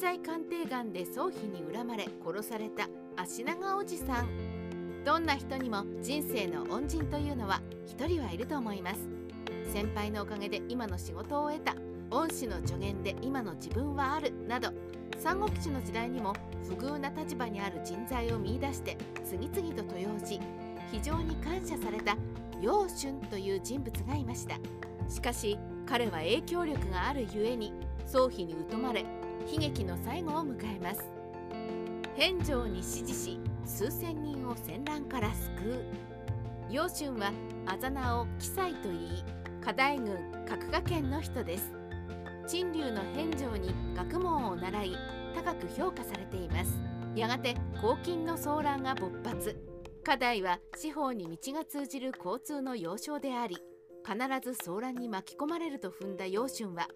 剤鑑定眼で早期に恨まれ殺された足長おじさん。どんな人にも人生の恩人というのは一人はいると思います。先輩のおかげで今の仕事を得た、恩師の助言で今の自分はあるなど、三国志の時代にも不遇な立場にある人材を見出して次々と登用し、非常に感謝された楊俊という人物がいました。しかし彼は影響力があるゆえに曹丕に疎まれ、悲劇の最後を迎えます。返城に指示し、数千人を戦乱から救う。楊俊はあざ名を「奇才」と言い、河大郡角鹿県の人です。陳留の返城に学問を習い、高く評価されています。やがて黄巾の騒乱が勃発。河大は四方に道が通じる交通の要衝であり、必ず騒乱に巻き込まれると踏んだ楊俊は、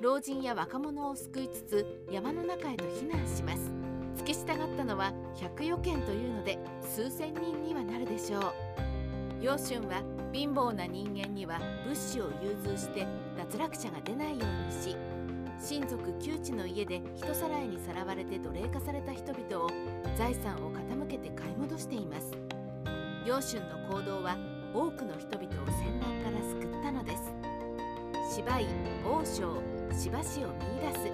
老人や若者を救いつつ山の中へと避難します。付き従ったのは百余件というので数千人にはなるでしょう。楊俊は貧乏な人間には物資を融通して脱落者が出ないようにし、親族窮地の家で人さらいにさらわれて奴隷化された人々を財産を傾けて買い戻しています。楊俊の行動は多くの人々を戦乱から救ったのです。芝居王将芝氏を見出す。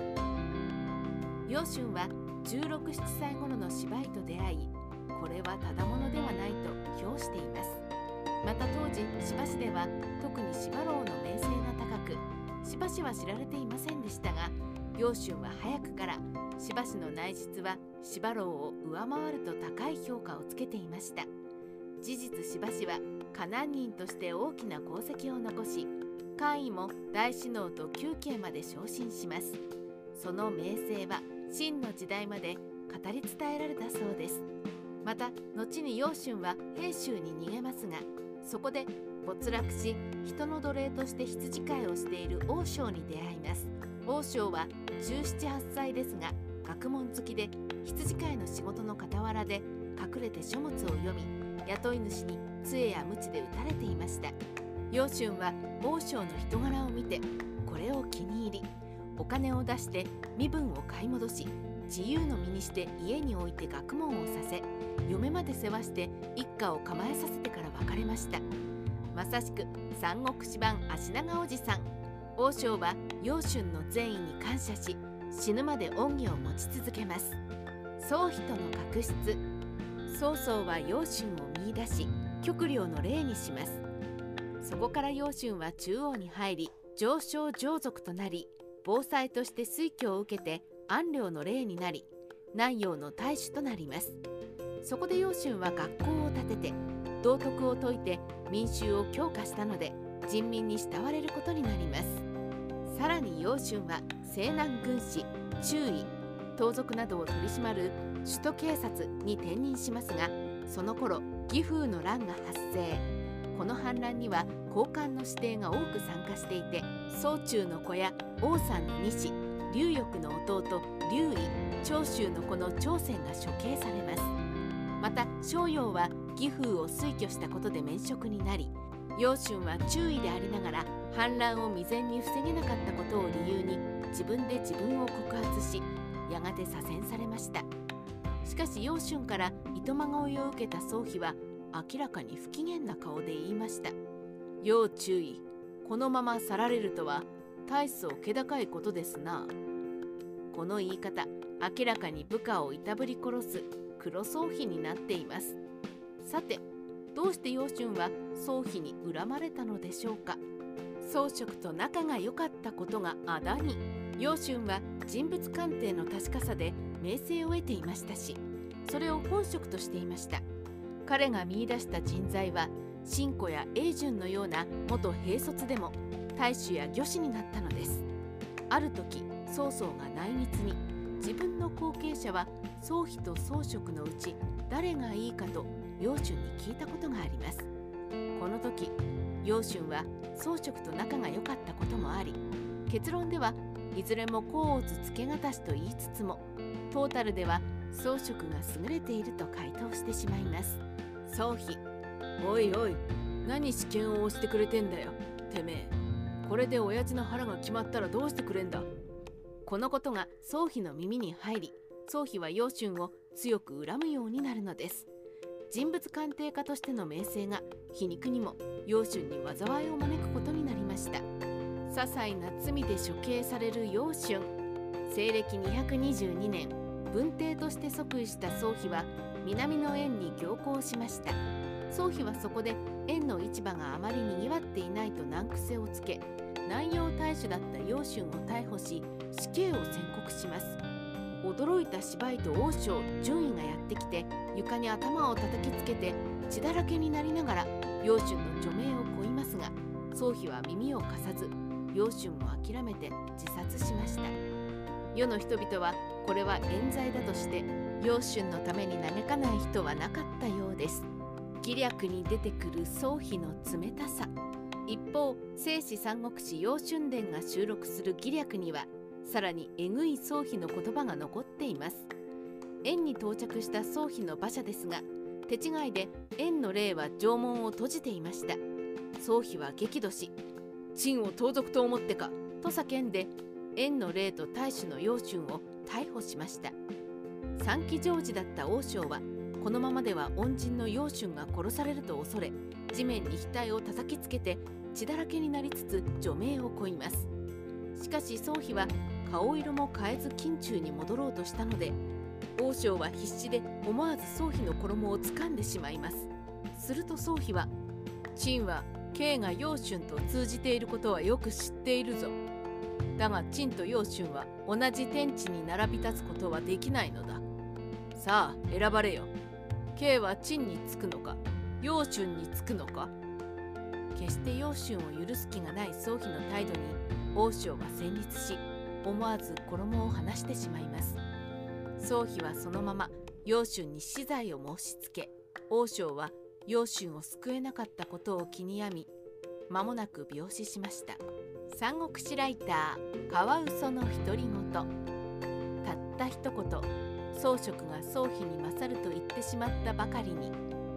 楊俊は16、17歳頃の芝居と出会い、これはただものではないと評しています。また当時芝氏では特に芝郎の名声が高く、芝氏は知られていませんでしたが、楊俊は早くから芝氏の内実は芝郎を上回ると高い評価をつけていました。事実芝氏は河南人として大きな功績を残し、官位も大司農と9卿まで昇進します。その名声は秦の時代まで語り伝えられたそうです。また後に楊俊は平州に逃げますが、そこで没落し、人の奴隷として羊飼いをしている王将に出会います。王将は17、18歳ですが、学問好きで羊飼いの仕事の傍らで隠れて書物を読み、雇い主に杖や鞭で打たれていました。楊俊は王将の人柄を見てこれを気に入り、お金を出して身分を買い戻し、自由の身にして家に置いて学問をさせ、嫁まで世話して一家を構えさせてから別れました。まさしく三国志版足長おじさん。王将は楊俊の善意に感謝し、死ぬまで恩義を持ち続けます。曹丕との確執。曹操は楊俊を見出し、極領の令にします。そこから楊俊は中央に入り、上将上族となり、防災として推挙を受けて安領の令になり、南陽の大主となります。そこで楊俊は学校を建てて道徳を説いて民衆を強化したので、人民に慕われることになります。さらに楊俊は西南軍師、中尉、盗賊などを取り締まる首都警察に転任しますが、その頃義風の乱が発生。この反乱には高官の子弟が多く参加していて、曹仲の子や王さんの西劉翼の弟劉威、長州の子の長泉が処刑されます。また商鞅は義風を推挙したことで免職になり、楊俊は中尉でありながら反乱を未然に防げなかったことを理由に自分で自分を告発し、やがて左遷されました。しかし楊俊から糸まが追いを受けた曹丕は明らかに不機嫌な顔で言いました。楊中尉、このまま去られるとは大層気高いことですな。この言い方、明らかに部下をいたぶり殺す黒曹丕になっています。さて、どうして楊俊は曹丕に恨まれたのでしょうか。曹植と仲が良かったことがあだに、楊俊は人物鑑定の確かさで名声を得ていましたし、それを本職としていました。彼が見出した人材は秦胡や英順のような元兵卒でも大衆や御史になったのです。ある時曹操が内密に、自分の後継者は曹丕と曹植のうち誰がいいかと楊俊に聞いたことがあります。この時楊俊は曹植と仲が良かったこともあり、結論ではいずれも甲乙付けがたしと言いつつも、トータルでは曹植が優れていると回答してしまいます。曹丕、おいおい、何試験を押してくれてんだよ、てめえ。これで親父の腹が決まったらどうしてくれんだ。このことが曹丕の耳に入り、曹丕は楊俊を強く恨むようになるのです。人物鑑定家としての名声が皮肉にも楊俊に災いを招くことになりました。些細な罪で処刑される楊俊、西暦222年文帝として即位した曹丕は南の燕に行幸しました。曹丕はそこで燕の市場があまりにぎわっていないと難癖をつけ、南陽大主だった楊俊を逮捕し死刑を宣告します。驚いた芝居と王将順位がやってきて床に頭を叩きつけて血だらけになりながら楊俊の除名を乞いますが、曹丕は耳を貸さず楊俊も諦めて自殺しました。世の人々はこれは冤罪だとして楊俊のために嘆かない人はなかったようです。義略に出てくる曹丕の冷たさ。一方、正史三国志楊俊伝が収録する義略にはさらにえぐい曹丕の言葉が残っています。燕に到着した曹丕の馬車ですが、手違いで燕の霊は城門を閉じていました。曹丕は激怒し、陳を盗賊と思ってかと叫んで、燕の霊と大主の楊俊を逮捕しました。三騎乗時だった王将は、このままでは恩人の楊俊が殺されると恐れ、地面に額を叩きつけて血だらけになりつつ除名を乞います。しかし曹丕は顔色も変えず近中に戻ろうとしたので、王将は必死で思わず曹丕の衣を掴んでしまいます。すると曹丕は、陳はKが楊俊と通じていることはよく知っているぞ。だが陳と楊俊は同じ天地に並び立つことはできないのだ。さあ選ばれよ。Kは陳につくのか、楊俊につくのか。決して楊俊を許す気がない曹丕の態度に王将は戦慄し、思わず衣を離してしまいます。曹丕はそのまま楊俊に死罪を申し付け、王将は楊俊を救えなかったことを気に病み、間もなく病死しました。三国志ライターカワウソの独り言。たった一言、曹植が曹丕に勝ると言ってしまったばかりに、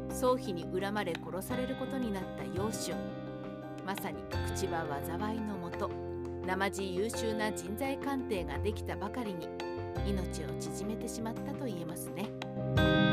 曹丕に恨まれ殺されることになった楊俊、まさに口は災いのもと。なまじ優秀な人材鑑定ができたばかりに、命を縮めてしまったと言えますね。